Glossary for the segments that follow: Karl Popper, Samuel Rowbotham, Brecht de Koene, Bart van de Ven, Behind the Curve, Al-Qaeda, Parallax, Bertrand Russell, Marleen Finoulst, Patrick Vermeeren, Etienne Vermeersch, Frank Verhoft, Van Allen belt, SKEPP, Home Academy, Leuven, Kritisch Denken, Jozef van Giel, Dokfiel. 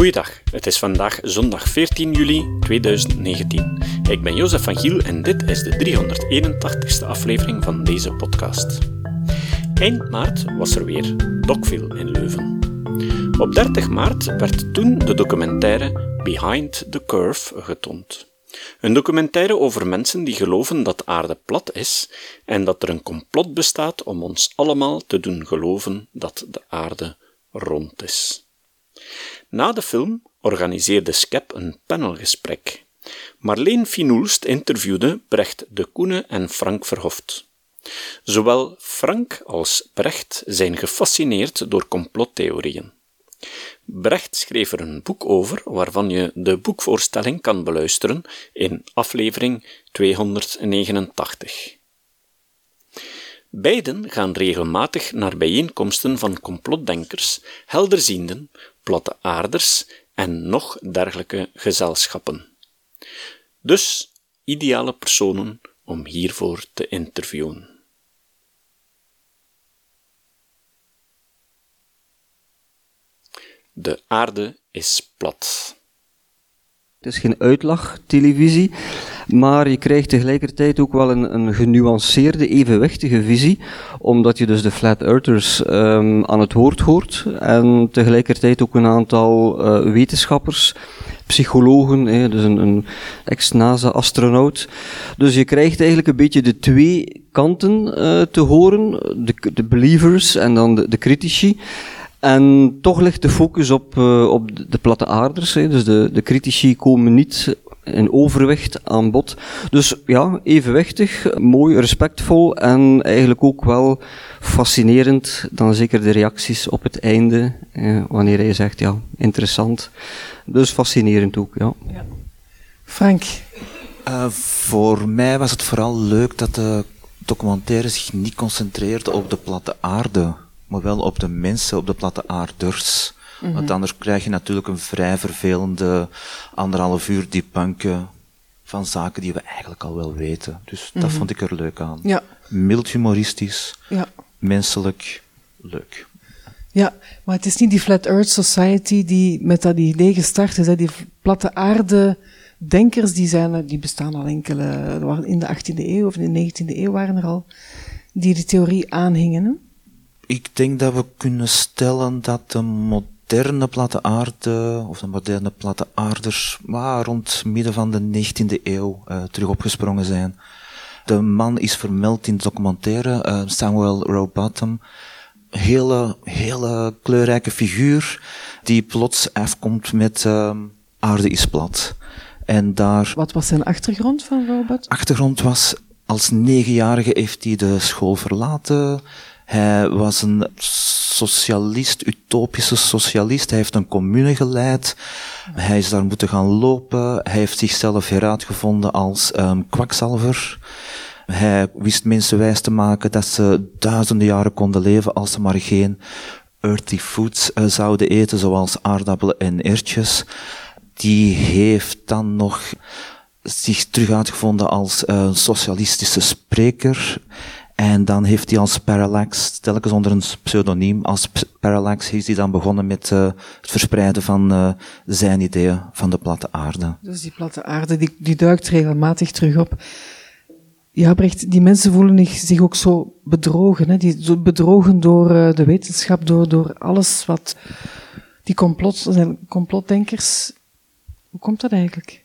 Goeiedag, het is vandaag zondag 14 juli 2019. Ik ben Jozef van Giel en dit is de 381ste aflevering van deze podcast. Eind maart was er weer Dokfiel in Leuven. Op 30 maart werd toen de documentaire Behind the Curve getoond. Een documentaire over mensen die geloven dat de aarde plat is en dat er een complot bestaat om ons allemaal te doen geloven dat de aarde rond is. Na de film organiseerde SKEPP een panelgesprek. Marleen Finoulst interviewde Brecht de Koene en Frank Verhoft. Zowel Frank als Brecht zijn gefascineerd door complottheorieën. Brecht schreef er een boek over waarvan je de boekvoorstelling kan beluisteren in aflevering 289. Beiden gaan regelmatig naar bijeenkomsten van complotdenkers, helderzienden, platte aarders en nog dergelijke gezelschappen. Dus ideale personen om hiervoor te interviewen. De aarde is plat. Het is geen uitlachtelevisie, maar je krijgt tegelijkertijd ook wel een genuanceerde, evenwichtige visie, omdat je dus de flat earthers aan het woord hoort en tegelijkertijd ook een aantal wetenschappers, psychologen, dus een ex-NASA-astronaut. Dus je krijgt eigenlijk een beetje de twee kanten te horen, de believers en dan de critici. En toch ligt de focus op de platte aarders, dus de critici komen niet in overwicht aan bod. Dus ja, evenwichtig, mooi, respectvol en eigenlijk ook wel fascinerend, dan zeker de reacties op het einde, wanneer hij zegt, ja, interessant. Dus fascinerend ook, ja. Ja. Frank? Voor mij was het vooral leuk dat de documentaire zich niet concentreerde op de platte aarde, maar wel op de mensen, op de platte aarders. Mm-hmm. Want anders krijg je natuurlijk een vrij vervelende 1,5 uur debunken van zaken die we eigenlijk al wel weten. Dus dat vond ik er leuk aan. Ja. Mild humoristisch, ja. Menselijk, leuk. Ja, maar het is niet die Flat Earth Society die met dat idee gestart is. Hè? Die platte aarde denkers die bestaan al enkele, in de 18e eeuw of in de 19e eeuw waren er al, die theorie aanhingen. Hè? Ik denk dat we kunnen stellen dat de moderne platte aarde, of de moderne platte aarders, maar rond midden van de 19e eeuw terug opgesprongen zijn. De man is vermeld in de documentaire, Samuel Rowbotham. Hele kleurrijke figuur, die plots afkomt met aarde is plat. En daar... Wat was zijn achtergrond van Rowbotham? Achtergrond was, als 9-jarige heeft hij de school verlaten. Hij was een socialist, utopische socialist. Hij heeft een commune geleid. Hij is daar moeten gaan lopen. Hij heeft zichzelf heruitgevonden als kwakzalver. Hij wist mensen wijs te maken dat ze duizenden jaren konden leven als ze maar geen earthy foods zouden eten, zoals aardappelen en erwtjes. Die heeft dan nog zich terug uitgevonden als socialistische spreker. En dan heeft hij als Parallax, telkens onder een pseudoniem, als Parallax is hij dan begonnen met het verspreiden van zijn ideeën van de platte aarde. Dus die platte aarde, die duikt regelmatig terug op. Ja, Brecht, die mensen voelen zich ook zo bedrogen, hè? Die bedrogen door de wetenschap, door alles wat die complotdenkers... Hoe komt dat eigenlijk?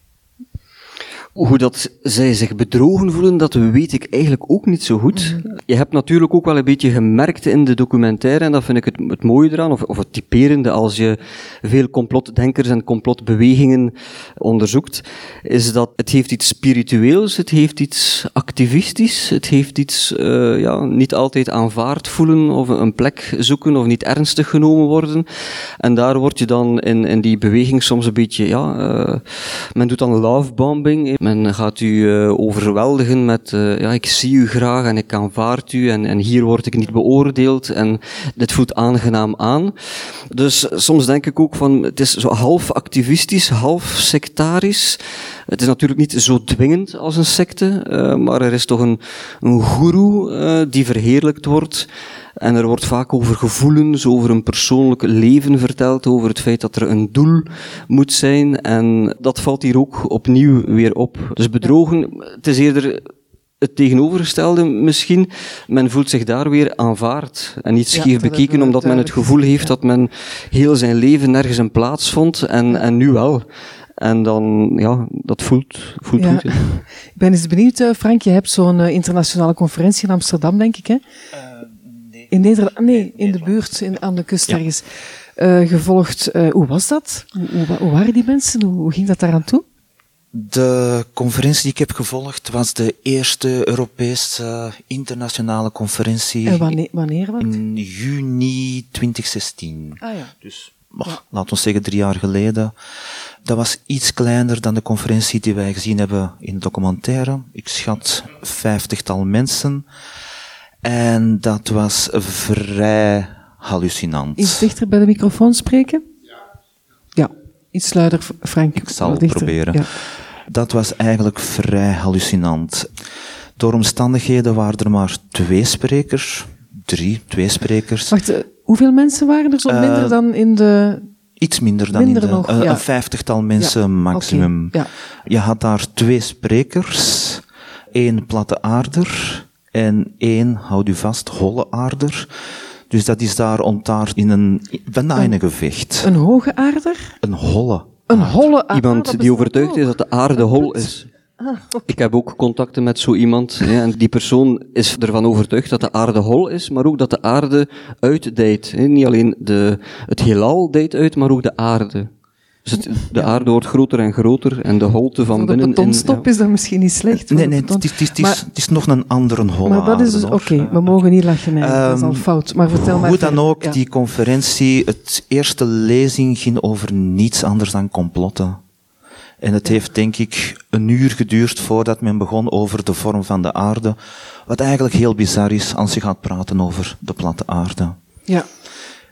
Hoe dat zij zich bedrogen voelen, dat weet ik eigenlijk ook niet zo goed. Je hebt natuurlijk ook wel een beetje gemerkt in de documentaire, en dat vind ik het mooie eraan, of het typerende als je veel complotdenkers en complotbewegingen onderzoekt, is dat het heeft iets spiritueels, het heeft iets activistisch, het heeft iets niet altijd aanvaard voelen, of een plek zoeken, of niet ernstig genomen worden. En daar word je dan in die beweging soms een beetje, men doet dan lovebombing. Men gaat u overweldigen met, ik zie u graag en ik aanvaard u en hier word ik niet beoordeeld en dit voelt aangenaam aan. Dus soms denk ik ook van, het is zo half activistisch, half sectarisch. Het is natuurlijk niet zo dwingend als een secte, maar er is toch een goeroe die verheerlijkt wordt. En er wordt vaak over gevoelens, over een persoonlijk leven verteld, over het feit dat er een doel moet zijn. En dat valt hier ook opnieuw weer op. Dus bedrogen, het is eerder het tegenovergestelde misschien. Men voelt zich daar weer aanvaard en niet scheef bekeken, omdat men het gevoel heeft dat men heel zijn leven nergens een plaats vond en nu wel. En dan, ja, dat voelt goed. Hè. Ik ben eens benieuwd, Frank, je hebt zo'n internationale conferentie in Amsterdam, denk ik, hè? Nee. In Nederland? Nee, in de buurt, aan de kust ergens. Gevolgd, hoe was dat? Hoe waren die mensen? Hoe ging dat daaraan toe? De conferentie die ik heb gevolgd was de eerste Europese internationale conferentie. En wanneer wat? In juni 2016. Ah ja. Dus... laat ons zeggen 3 jaar geleden. Dat was iets kleiner dan de conferentie die wij gezien hebben in de documentaire. Ik schat 50-tal mensen. En dat was vrij hallucinant. Iets dichter bij de microfoon spreken? Ja, iets luider, Frank. Ik zal het proberen. Ja. Dat was eigenlijk vrij hallucinant. Door omstandigheden waren er maar 2 sprekers... 3, 2 sprekers. Wacht, hoeveel mensen waren er zo? Minder dan in de... Iets minder dan minder in de... Een 50-tal mensen maximum. Okay, ja. Je had daar 2 sprekers, 1 platte aarder en 1, houd u vast, holle aarder. Dus dat is daar ontaard in een venijnengevecht. Een hoge aarder? Een holle aarder. Een holle aarder. Iemand die overtuigd is dat de aarde hol is. Ah, okay. Ik heb ook contacten met zo iemand, en die persoon is ervan overtuigd dat de aarde hol is, maar ook dat de aarde uitdijt. Niet alleen het heelal dijt uit, maar ook de aarde. Dus de aarde wordt groter en groter en de holte van binnen... De betonstop is dan misschien niet slecht. Nee, het is nog een andere holle aarde. Maar dat is dus... Oké, we mogen niet lachen, dat is al fout. Maar vertel maar... Hoe dan ook, die conferentie, het eerste lezing ging over niets anders dan complotten. En het heeft, denk ik, 1 uur geduurd voordat men begon over de vorm van de aarde. Wat eigenlijk heel bizar is als je gaat praten over de platte aarde. Ja,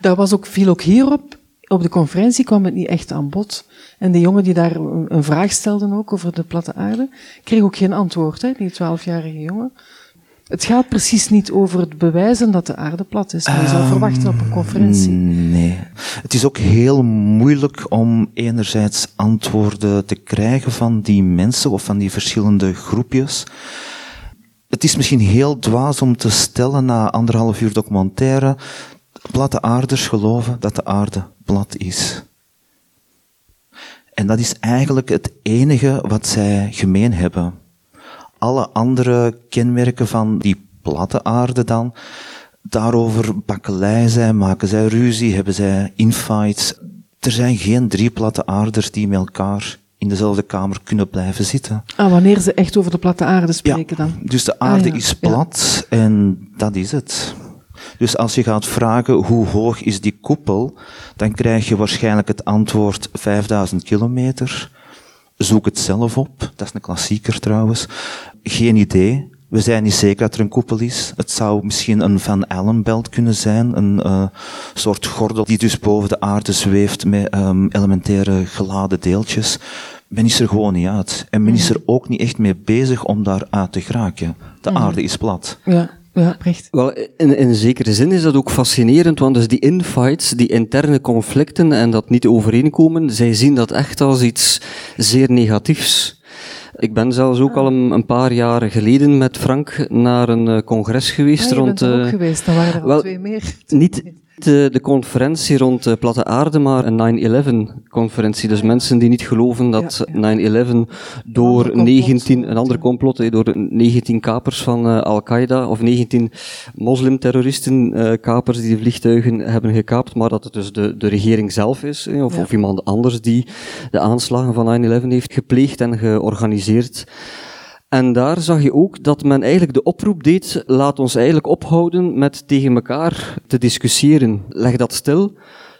dat was ook, viel ook hierop. Op de conferentie kwam het niet echt aan bod. En de jongen die daar een vraag stelde ook over de platte aarde, kreeg ook geen antwoord, hè, die 12-jarige jongen. Het gaat precies niet over het bewijzen dat de aarde plat is. Je zou verwachten op een conferentie. Nee. Het is ook heel moeilijk om enerzijds antwoorden te krijgen van die mensen of van die verschillende groepjes. Het is misschien heel dwaas om te stellen na 1,5 uur documentaire, platte aarders geloven dat de aarde plat is. En dat is eigenlijk het enige wat zij gemeen hebben. Alle andere kenmerken van die platte aarde dan, daarover bakkelei zij, maken zij ruzie, hebben zij infights. Er zijn geen 3 platte aarders die met elkaar in dezelfde kamer kunnen blijven zitten. Ah, wanneer ze echt over de platte aarde spreken dan? Dus de aarde is plat en dat is het. Dus als je gaat vragen hoe hoog is die koepel, dan krijg je waarschijnlijk het antwoord 5000 kilometer... Zoek het zelf op. Dat is een klassieker trouwens. Geen idee. We zijn niet zeker dat er een koepel is. Het zou misschien een Van Allen belt kunnen zijn. Een soort gordel die dus boven de aarde zweeft met elementaire geladen deeltjes. Men is er gewoon niet uit. En men is er ook niet echt mee bezig om daar uit te geraken. De aarde is plat. Ja. Ja, echt. Wel, in zekere zin is dat ook fascinerend, want dus die infights, die interne conflicten en dat niet overeenkomen, zij zien dat echt als iets zeer negatiefs. Ik ben zelfs ook al een paar jaar geleden met Frank naar een congres geweest. Je bent er ook geweest, dan waren er wel 2 meer. Niet de conferentie rond platte aarde, maar een 9/11 conferentie. Dus mensen die niet geloven dat 9/11 door 19, een ander complot, door 19 kapers van Al-Qaeda of 19 moslimterroristen kapers die de vliegtuigen hebben gekaapt, maar dat het dus de regering zelf is, of iemand anders die de aanslagen van 9/11 heeft gepleegd en georganiseerd. En daar zag je ook dat men eigenlijk de oproep deed, laat ons eigenlijk ophouden met tegen elkaar te discussiëren. Leg dat stil,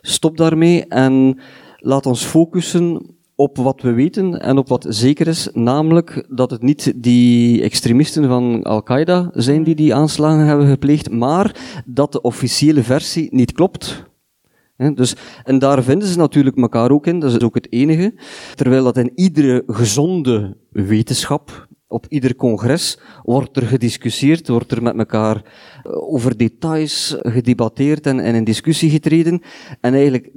stop daarmee en laat ons focussen op wat we weten en op wat zeker is, namelijk dat het niet die extremisten van Al-Qaeda zijn die aanslagen hebben gepleegd, maar dat de officiële versie niet klopt. Dus, en daar vinden ze natuurlijk elkaar ook in, dat is ook het enige. Terwijl dat in iedere gezonde wetenschap Op ieder congres wordt er gediscussieerd, wordt er met elkaar over details gedebatteerd en in discussie getreden. En eigenlijk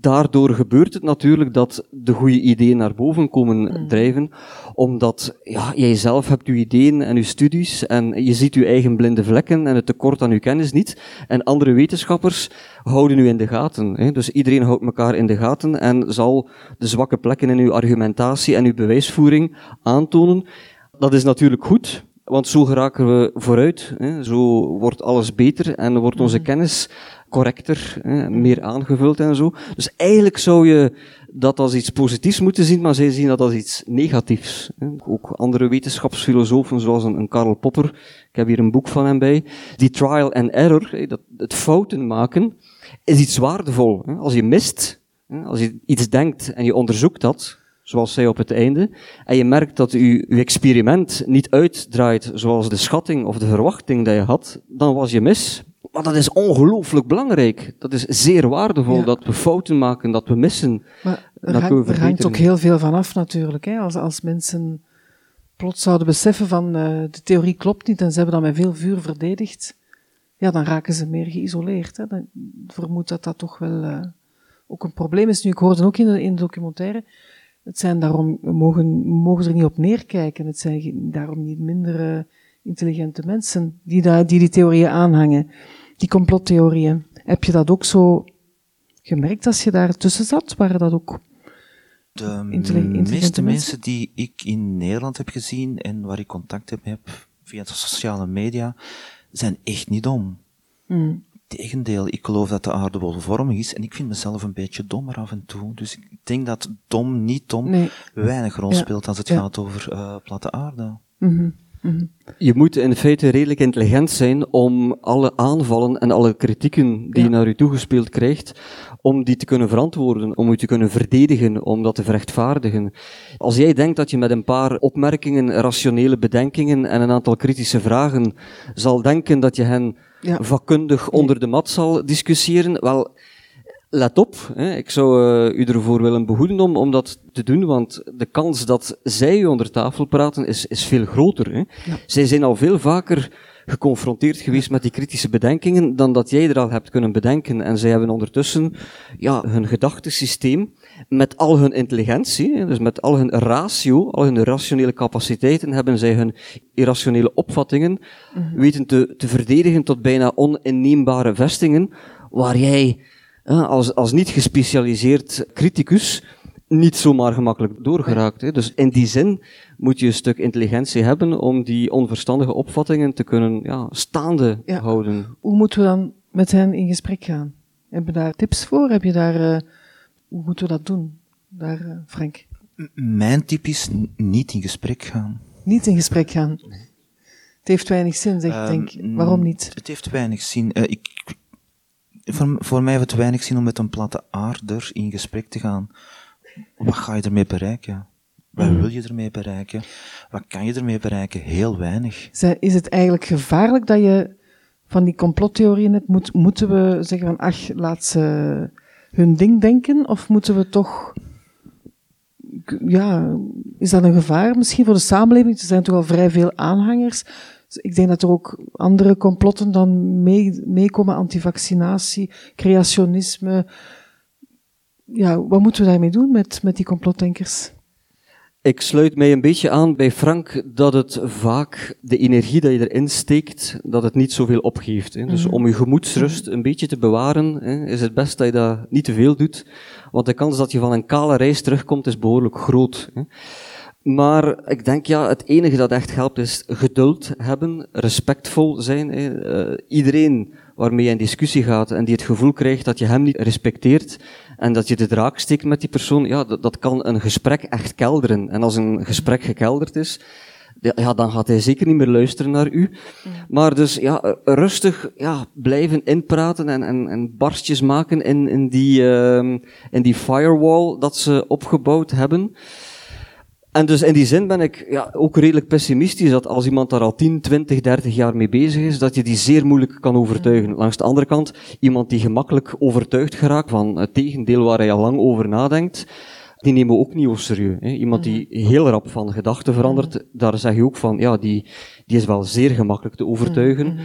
daardoor gebeurt het natuurlijk dat de goede ideeën naar boven komen drijven, omdat ja, jij zelf hebt je ideeën en je studies en je ziet je eigen blinde vlekken en het tekort aan je kennis niet. En andere wetenschappers houden u in de gaten. Hè? Dus iedereen houdt elkaar in de gaten en zal de zwakke plekken in uw argumentatie en uw bewijsvoering aantonen. Dat is natuurlijk goed, want zo geraken we vooruit. Hè. Zo wordt alles beter en wordt onze kennis correcter, hè, meer aangevuld en zo. Dus eigenlijk zou je dat als iets positiefs moeten zien, maar zij zien dat als iets negatiefs. Hè. Ook andere wetenschapsfilosofen, zoals een Karl Popper, ik heb hier een boek van hem bij, die trial and error, hè, dat het fouten maken, is iets waardevol. Hè. Als je mist, hè, als je iets denkt en je onderzoekt dat, zoals zij op het einde, en je merkt dat je experiment niet uitdraait zoals de schatting of de verwachting die je had, dan was je mis. Maar dat is ongelooflijk belangrijk. Dat is zeer waardevol, ja, dat we fouten maken, dat we missen. Maar er hangt ook heel veel van af natuurlijk. Hè? Als mensen plots zouden beseffen van de theorie klopt niet en ze hebben dat met veel vuur verdedigd, ja, dan raken ze meer geïsoleerd. Hè? Dan vermoed dat toch wel ook een probleem is. Nu, ik hoorde ook in de documentaire, het zijn daarom, we mogen er niet op neerkijken. Het zijn daarom niet minder intelligente mensen die theorieën aanhangen. Die complottheorieën. Heb je dat ook zo gemerkt als je daar tussen zat? Waren dat ook de meeste mensen die ik in Nederland heb gezien en waar ik contact mee heb via de sociale media, zijn echt niet dom. Tegendeel, ik geloof dat de aarde wolvormig is en ik vind mezelf een beetje dommer af en toe. Dus ik denk dat dom, niet dom, weinig rol speelt als het gaat over platte aarde. Je moet in feite redelijk intelligent zijn om alle aanvallen en alle kritieken die je naar je toegespeeld krijgt, om die te kunnen verantwoorden, om je te kunnen verdedigen, om dat te verrechtvaardigen. Als jij denkt dat je met een paar opmerkingen, rationele bedenkingen en een aantal kritische vragen zal denken dat je hen vakkundig onder de mat zal discussiëren, wel, let op, hè. Ik zou u ervoor willen behoeden om dat te doen, want de kans dat zij u onder tafel praten is veel groter. Hè. Ja. Zij zijn al veel vaker geconfronteerd geweest met die kritische bedenkingen dan dat jij er al hebt kunnen bedenken. En zij hebben ondertussen hun gedachtesysteem met al hun intelligentie, dus met al hun ratio, al hun rationele capaciteiten, hebben zij hun irrationele opvattingen weten te verdedigen tot bijna oninneembare vestingen, waar jij als niet gespecialiseerd criticus niet zomaar gemakkelijk doorgeraakt. Hè. Dus in die zin moet je een stuk intelligentie hebben om die onverstandige opvattingen te kunnen staande houden. Hoe moeten we dan met hen in gesprek gaan? Heb je daar tips voor? Heb je daar, hoe moeten we dat doen? Daar, Frank? Mijn tip is niet in gesprek gaan. Niet in gesprek gaan? Nee. Het heeft weinig zin, denk ik. Waarom niet? Het heeft weinig zin. Voor mij heeft het weinig zin om met een platte aarder in gesprek te gaan. Wat ga je ermee bereiken? Wat wil je ermee bereiken? Wat kan je ermee bereiken? Heel weinig. Is het eigenlijk gevaarlijk dat je van die complottheorieën hebt? Moeten we zeggen van, laat ze hun ding denken? Of moeten we toch... Ja, is dat een gevaar misschien voor de samenleving? Er zijn toch al vrij veel aanhangers. Ik denk dat er ook andere complotten dan meekomen, antivaccinatie, creationisme. Ja, wat moeten we daarmee doen met die complotdenkers? Ik sluit mij een beetje aan bij Frank dat het vaak de energie die je erin steekt, dat het niet zoveel opgeeft. Hè. Dus om je gemoedsrust een beetje te bewaren, hè, is het best dat je dat niet te veel doet. Want de kans dat je van een kale reis terugkomt is behoorlijk groot. Hè. Maar ik denk, het enige dat echt helpt is geduld hebben, respectvol zijn. Hè. Iedereen waarmee je in discussie gaat en die het gevoel krijgt dat je hem niet respecteert en dat je de draak steekt met die persoon, dat kan een gesprek echt kelderen. En als een gesprek gekelderd is, dan gaat hij zeker niet meer luisteren naar u. Maar dus, rustig blijven inpraten en barstjes maken in die firewall dat ze opgebouwd hebben. En dus in die zin ben ik ook redelijk pessimistisch dat als iemand daar al 10, 20, 30 jaar mee bezig is, dat je die zeer moeilijk kan overtuigen. Langs de andere kant, iemand die gemakkelijk overtuigd geraakt van het tegendeel waar hij al lang over nadenkt, die nemen we ook niet op serieus. Hè. Iemand die heel rap van gedachten verandert, daar zeg je ook van, ja, die is wel zeer gemakkelijk te overtuigen.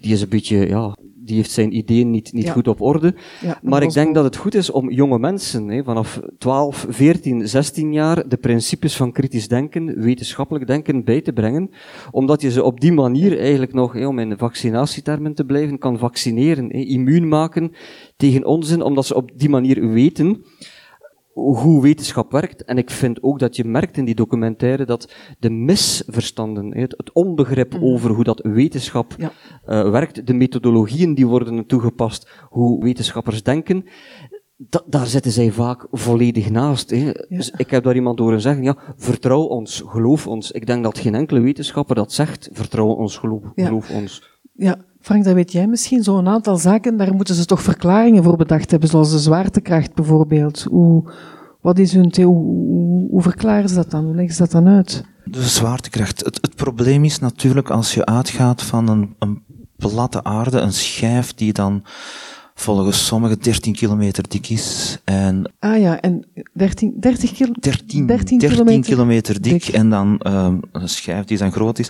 Die is een beetje, ja, die heeft zijn ideeën niet goed op orde. Ja, maar ik denk dat het goed is om jonge mensen, hè, vanaf 12, 14, 16 jaar, de principes van kritisch denken, wetenschappelijk denken bij te brengen, omdat je ze op die manier eigenlijk nog, hè, om in vaccinatietermen te blijven, kan vaccineren, hè, immuun maken tegen onzin, omdat ze op die manier weten hoe wetenschap werkt. En ik vind ook dat je merkt in die documentaire dat de misverstanden, het onbegrip over hoe dat wetenschap werkt, de methodologieën die worden toegepast, hoe wetenschappers denken, daar zitten zij vaak volledig naast. Hè. Ja. Dus ik heb daar iemand horen zeggen, ja, vertrouw ons, geloof ons. Ik denk dat geen enkele wetenschapper dat zegt, vertrouw ons, geloof ons. Ja, Frank, dat weet jij misschien. Zo'n aantal zaken, daar moeten ze toch verklaringen voor bedacht hebben, zoals de zwaartekracht bijvoorbeeld. Wat is hun theorie? Hoe verklaren ze dat dan? Hoe leggen ze dat dan uit? De zwaartekracht. Het probleem is natuurlijk als je uitgaat van een platte aarde, een schijf die dan volgens sommigen 13 kilometer dik is. En 13 kilometer dik. En dan een schijf die dan groot is.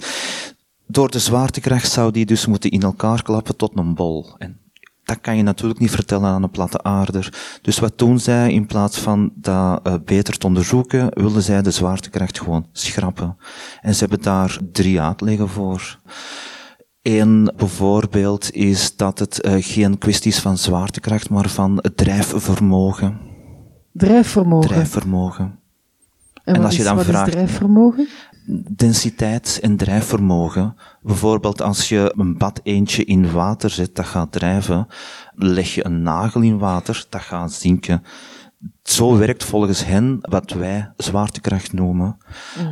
Door de zwaartekracht zou die dus moeten in elkaar klappen tot een bol. En dat kan je natuurlijk niet vertellen aan een platte aarder. Dus wat doen zij? In plaats van dat beter te onderzoeken, wilden zij de zwaartekracht gewoon schrappen. En ze hebben daar 3 uitleggen voor. Eén bijvoorbeeld is dat het geen kwestie is van zwaartekracht, maar van het drijfvermogen. Drijfvermogen. En als je dan vraagt, drijfvermogen? Densiteit en drijfvermogen. Bijvoorbeeld als je een badeentje in water zet, dat gaat drijven. Leg je een nagel in water, dat gaat zinken. Zo werkt volgens hen wat wij zwaartekracht noemen.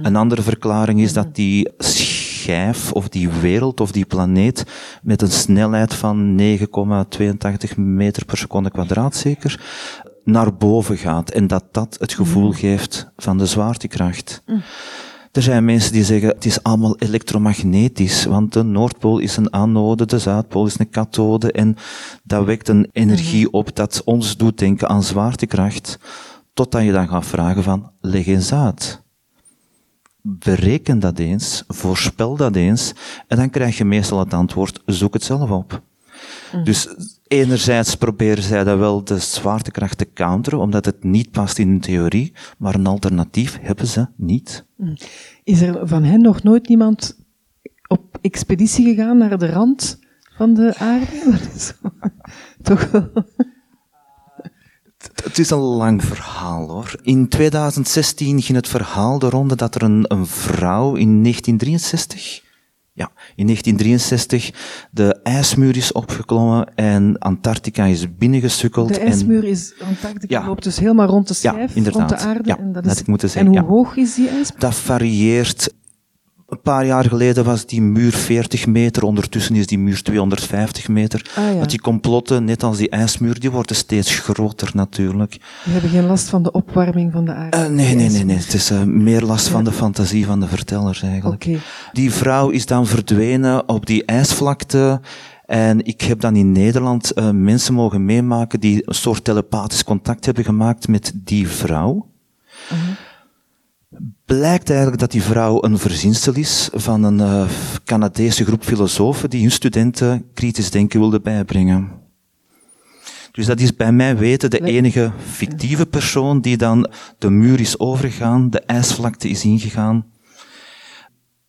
Een andere verklaring is dat die schijf of die wereld of die planeet met een snelheid van 9,82 meter per seconde kwadraat zeker naar boven gaat en dat dat het gevoel geeft van de zwaartekracht. Er zijn mensen die zeggen, het is allemaal elektromagnetisch, want de Noordpool is een anode, de Zuidpool is een kathode en dat wekt een energie op dat ons doet denken aan zwaartekracht, totdat je dan gaat vragen van, leg eens uit. Bereken dat eens, voorspel dat eens en dan krijg je meestal het antwoord, zoek het zelf op. Dus enerzijds proberen zij dat wel de zwaartekracht te counteren, omdat het niet past in hun theorie, maar een alternatief hebben ze niet. Is er van hen nog nooit niemand op expeditie gegaan naar de rand van de aarde? Dat is toch wel... Het is een lang verhaal, hoor. In 2016 ging het verhaal de ronde dat er een vrouw in 1963... Ja, in 1963 de ijsmuur is opgeklommen en Antarctica is binnengesukkeld. De ijsmuur is... Antarctica loopt dus helemaal rond de schijf, rond de aarde. Ja, en dat had ik moeten zeggen. En hoe hoog is die ijsmuur? Dat varieert. Een paar jaar geleden was die muur 40 meter, ondertussen is die muur 250 meter. Want die complotten, net als die ijsmuur, die worden steeds groter natuurlijk. We hebben geen last van de opwarming van de aarde. Nee. Het is meer last van de fantasie van de vertellers eigenlijk. Okay. Die vrouw is dan verdwenen op die ijsvlakte. En ik heb dan in Nederland mensen mogen meemaken die een soort telepathisch contact hebben gemaakt met die vrouw. Blijkt eigenlijk dat die vrouw een verzinsel is van een Canadese groep filosofen die hun studenten kritisch denken wilden bijbrengen. Dus dat is bij mijn weten de enige fictieve persoon die dan de muur is overgegaan, de ijsvlakte is ingegaan.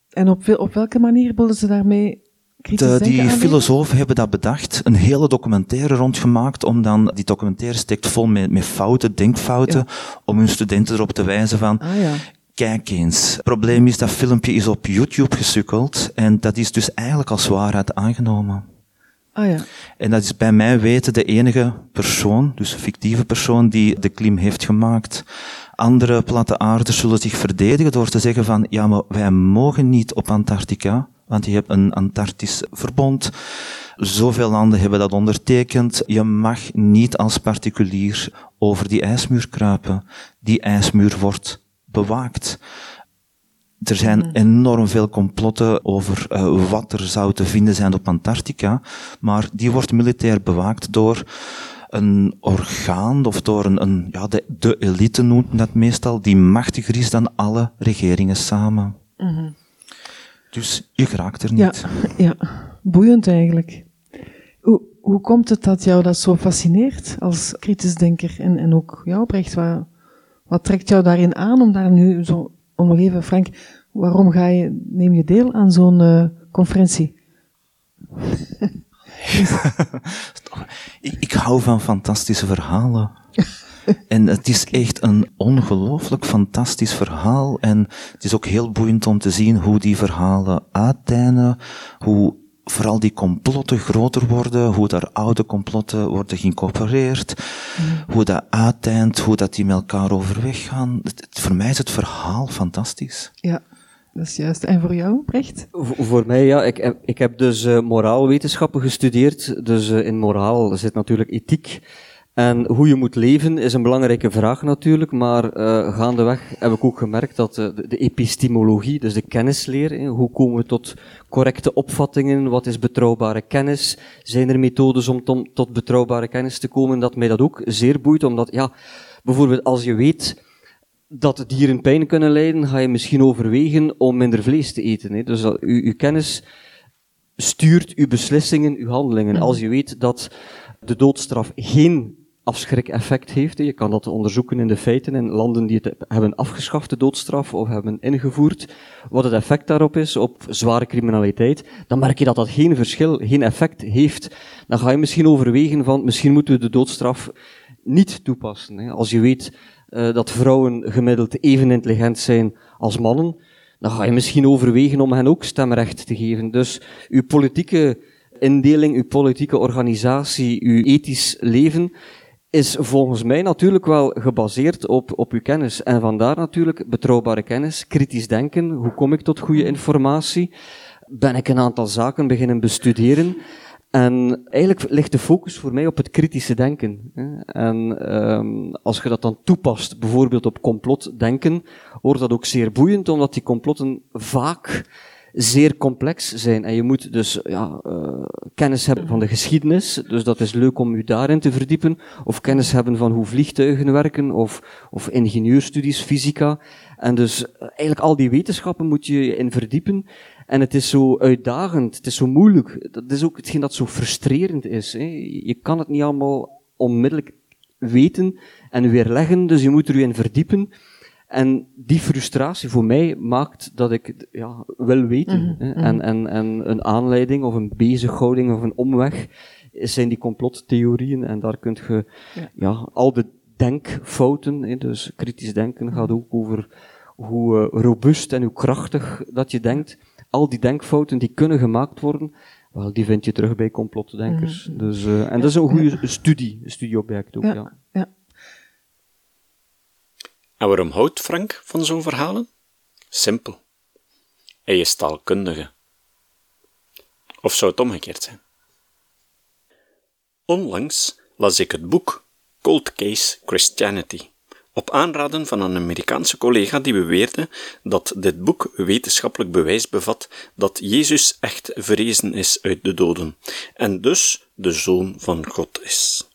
En op welke manier wilden ze daarmee kritisch denken? Die filosofen hebben dat bedacht, een hele documentaire rondgemaakt, om dan, die documentaire steekt vol met fouten, denkfouten, om hun studenten erop te wijzen van... Kijk eens. Het probleem is dat filmpje is op YouTube gesukkeld en dat is dus eigenlijk als waarheid aangenomen. En dat is bij mijn weten de enige persoon, dus een fictieve persoon, die de klim heeft gemaakt. Andere platte aarders zullen zich verdedigen door te zeggen van, ja, maar wij mogen niet op Antarctica, want je hebt een Antarctisch verbond. Zoveel landen hebben dat ondertekend. Je mag niet als particulier over die ijsmuur kruipen. Die ijsmuur wordt bewaakt. Er zijn enorm veel complotten over wat er zou te vinden zijn op Antarctica, maar die wordt militair bewaakt door een orgaan of door de elite noemt men dat meestal, die machtiger is dan alle regeringen samen. Mm-hmm. Dus je geraakt er niet. Ja, boeiend eigenlijk. Hoe komt het dat jou dat zo fascineert als kritisch denker en ook jou, Brecht? Wat trekt jou daarin aan om daar nu zo... Om even, Frank, waarom neem je deel aan zo'n conferentie? Ik hou van fantastische verhalen. En het is echt een ongelooflijk fantastisch verhaal. En het is ook heel boeiend om te zien hoe die verhalen uitdijnen, hoe vooral die complotten groter worden, hoe daar oude complotten worden geïncorporeerd, hoe dat uiteindt, hoe dat die met elkaar overweg gaan. Voor mij is het verhaal fantastisch. Ja, dat is juist. En voor jou, Brecht? Voor mij, ja. Ik heb dus moraalwetenschappen gestudeerd. Dus in moraal zit natuurlijk ethiek. En hoe je moet leven is een belangrijke vraag natuurlijk, maar gaandeweg heb ik ook gemerkt dat de epistemologie, dus de kennisleer, hoe komen we tot correcte opvattingen, wat is betrouwbare kennis, zijn er methodes om tot betrouwbare kennis te komen, dat mij dat ook zeer boeit, omdat ja, bijvoorbeeld als je weet dat dieren pijn kunnen lijden, ga je misschien overwegen om minder vlees te eten. Hè. Dus dat, uw kennis stuurt uw beslissingen, uw handelingen. Als je weet dat de doodstraf geen afschrik-effect heeft. Je kan dat onderzoeken in de feiten in landen die het hebben afgeschaft, de doodstraf, of hebben ingevoerd. Wat het effect daarop is, op zware criminaliteit, dan merk je dat dat geen verschil, geen effect heeft. Dan ga je misschien overwegen van, misschien moeten we de doodstraf niet toepassen. Als je weet dat vrouwen gemiddeld even intelligent zijn als mannen, dan ga je misschien overwegen om hen ook stemrecht te geven. Dus uw politieke indeling, uw politieke organisatie, uw ethisch leven is volgens mij natuurlijk wel gebaseerd op uw kennis. En vandaar natuurlijk betrouwbare kennis, kritisch denken, hoe kom ik tot goede informatie? Ben ik een aantal zaken beginnen bestuderen? En eigenlijk ligt de focus voor mij op het kritische denken. En als je dat dan toepast, bijvoorbeeld op complotdenken, wordt dat ook zeer boeiend, omdat die complotten vaak zeer complex zijn. En je moet dus kennis hebben van de geschiedenis, dus dat is leuk om u daarin te verdiepen, of kennis hebben van hoe vliegtuigen werken, of ingenieurstudies, fysica. En dus eigenlijk al die wetenschappen moet je in verdiepen. En het is zo uitdagend, het is zo moeilijk. Dat is ook hetgeen dat zo frustrerend is. Hè. Je kan het niet allemaal onmiddellijk weten en weerleggen, dus je moet er u in verdiepen. En die frustratie voor mij maakt dat ik wil weten. Mm-hmm. En een aanleiding of een bezighouding of een omweg zijn die complottheorieën. En daar kun je al de denkfouten, dus kritisch denken gaat ook over hoe robuust en hoe krachtig dat je denkt. Al die denkfouten die kunnen gemaakt worden, wel, die vind je terug bij complotdenkers. Mm-hmm. Dus, en dat is een goede studieobject ook. Ja. En waarom houdt Frank van zo'n verhalen? Simpel. Hij is taalkundige. Of zou het omgekeerd zijn? Onlangs las ik het boek Cold Case Christianity, op aanraden van een Amerikaanse collega die beweerde dat dit boek wetenschappelijk bewijs bevat dat Jezus echt verrezen is uit de doden en dus de Zoon van God is.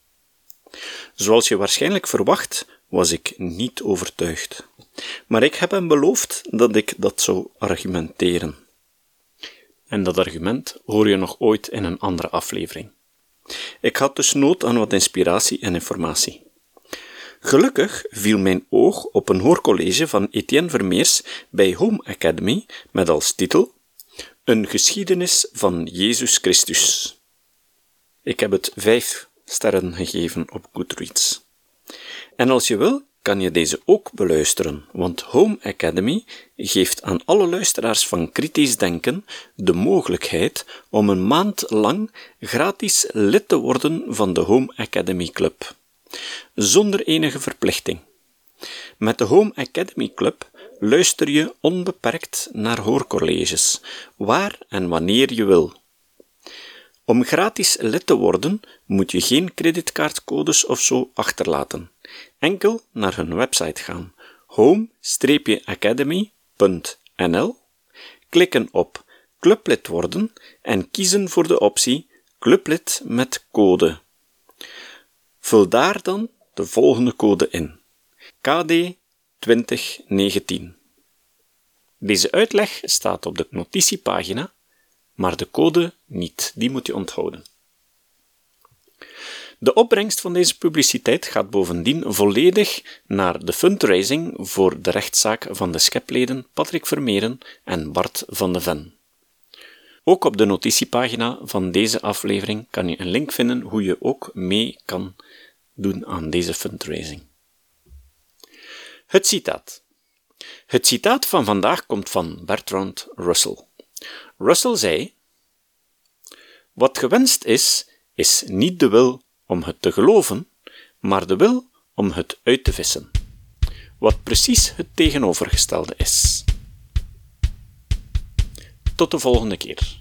Zoals je waarschijnlijk verwacht, was ik niet overtuigd. Maar ik heb hem beloofd dat ik dat zou argumenteren. En dat argument hoor je nog ooit in een andere aflevering. Ik had dus nood aan wat inspiratie en informatie. Gelukkig viel mijn oog op een hoorcollege van Etienne Vermeersch bij Home Academy met als titel Een geschiedenis van Jezus Christus. Ik heb het 5 sterren gegeven op Goodreads. En als je wil, kan je deze ook beluisteren, want Home Academy geeft aan alle luisteraars van Kritisch Denken de mogelijkheid om een maand lang gratis lid te worden van de Home Academy Club. Zonder enige verplichting. Met de Home Academy Club luister je onbeperkt naar hoorcolleges, waar en wanneer je wil. Om gratis lid te worden, moet je geen creditcardcodes of zo achterlaten. Enkel naar hun website gaan, home-academy.nl, klikken op Clublid worden en kiezen voor de optie Clublid met code. Vul daar dan de volgende code in. KD 2019. Deze uitleg staat op de notitiepagina, maar de code niet, die moet je onthouden. De opbrengst van deze publiciteit gaat bovendien volledig naar de fundraising voor de rechtszaak van de SKEPP-leden Patrick Vermeeren en Bart van de Ven. Ook op de notitiepagina van deze aflevering kan je een link vinden hoe je ook mee kan doen aan deze fundraising. Het citaat. Het citaat van vandaag komt van Bertrand Russell. Russell zei: wat gewenst is, is niet de wil om het te geloven, maar de wil om het uit te vissen. Wat precies het tegenovergestelde is. Tot de volgende keer.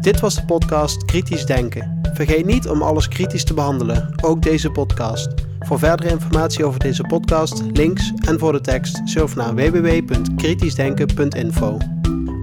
Dit was de podcast Kritisch Denken. Vergeet niet om alles kritisch te behandelen, ook deze podcast. Voor verdere informatie over deze podcast, links en voor de tekst, surf naar www.kritischdenken.info.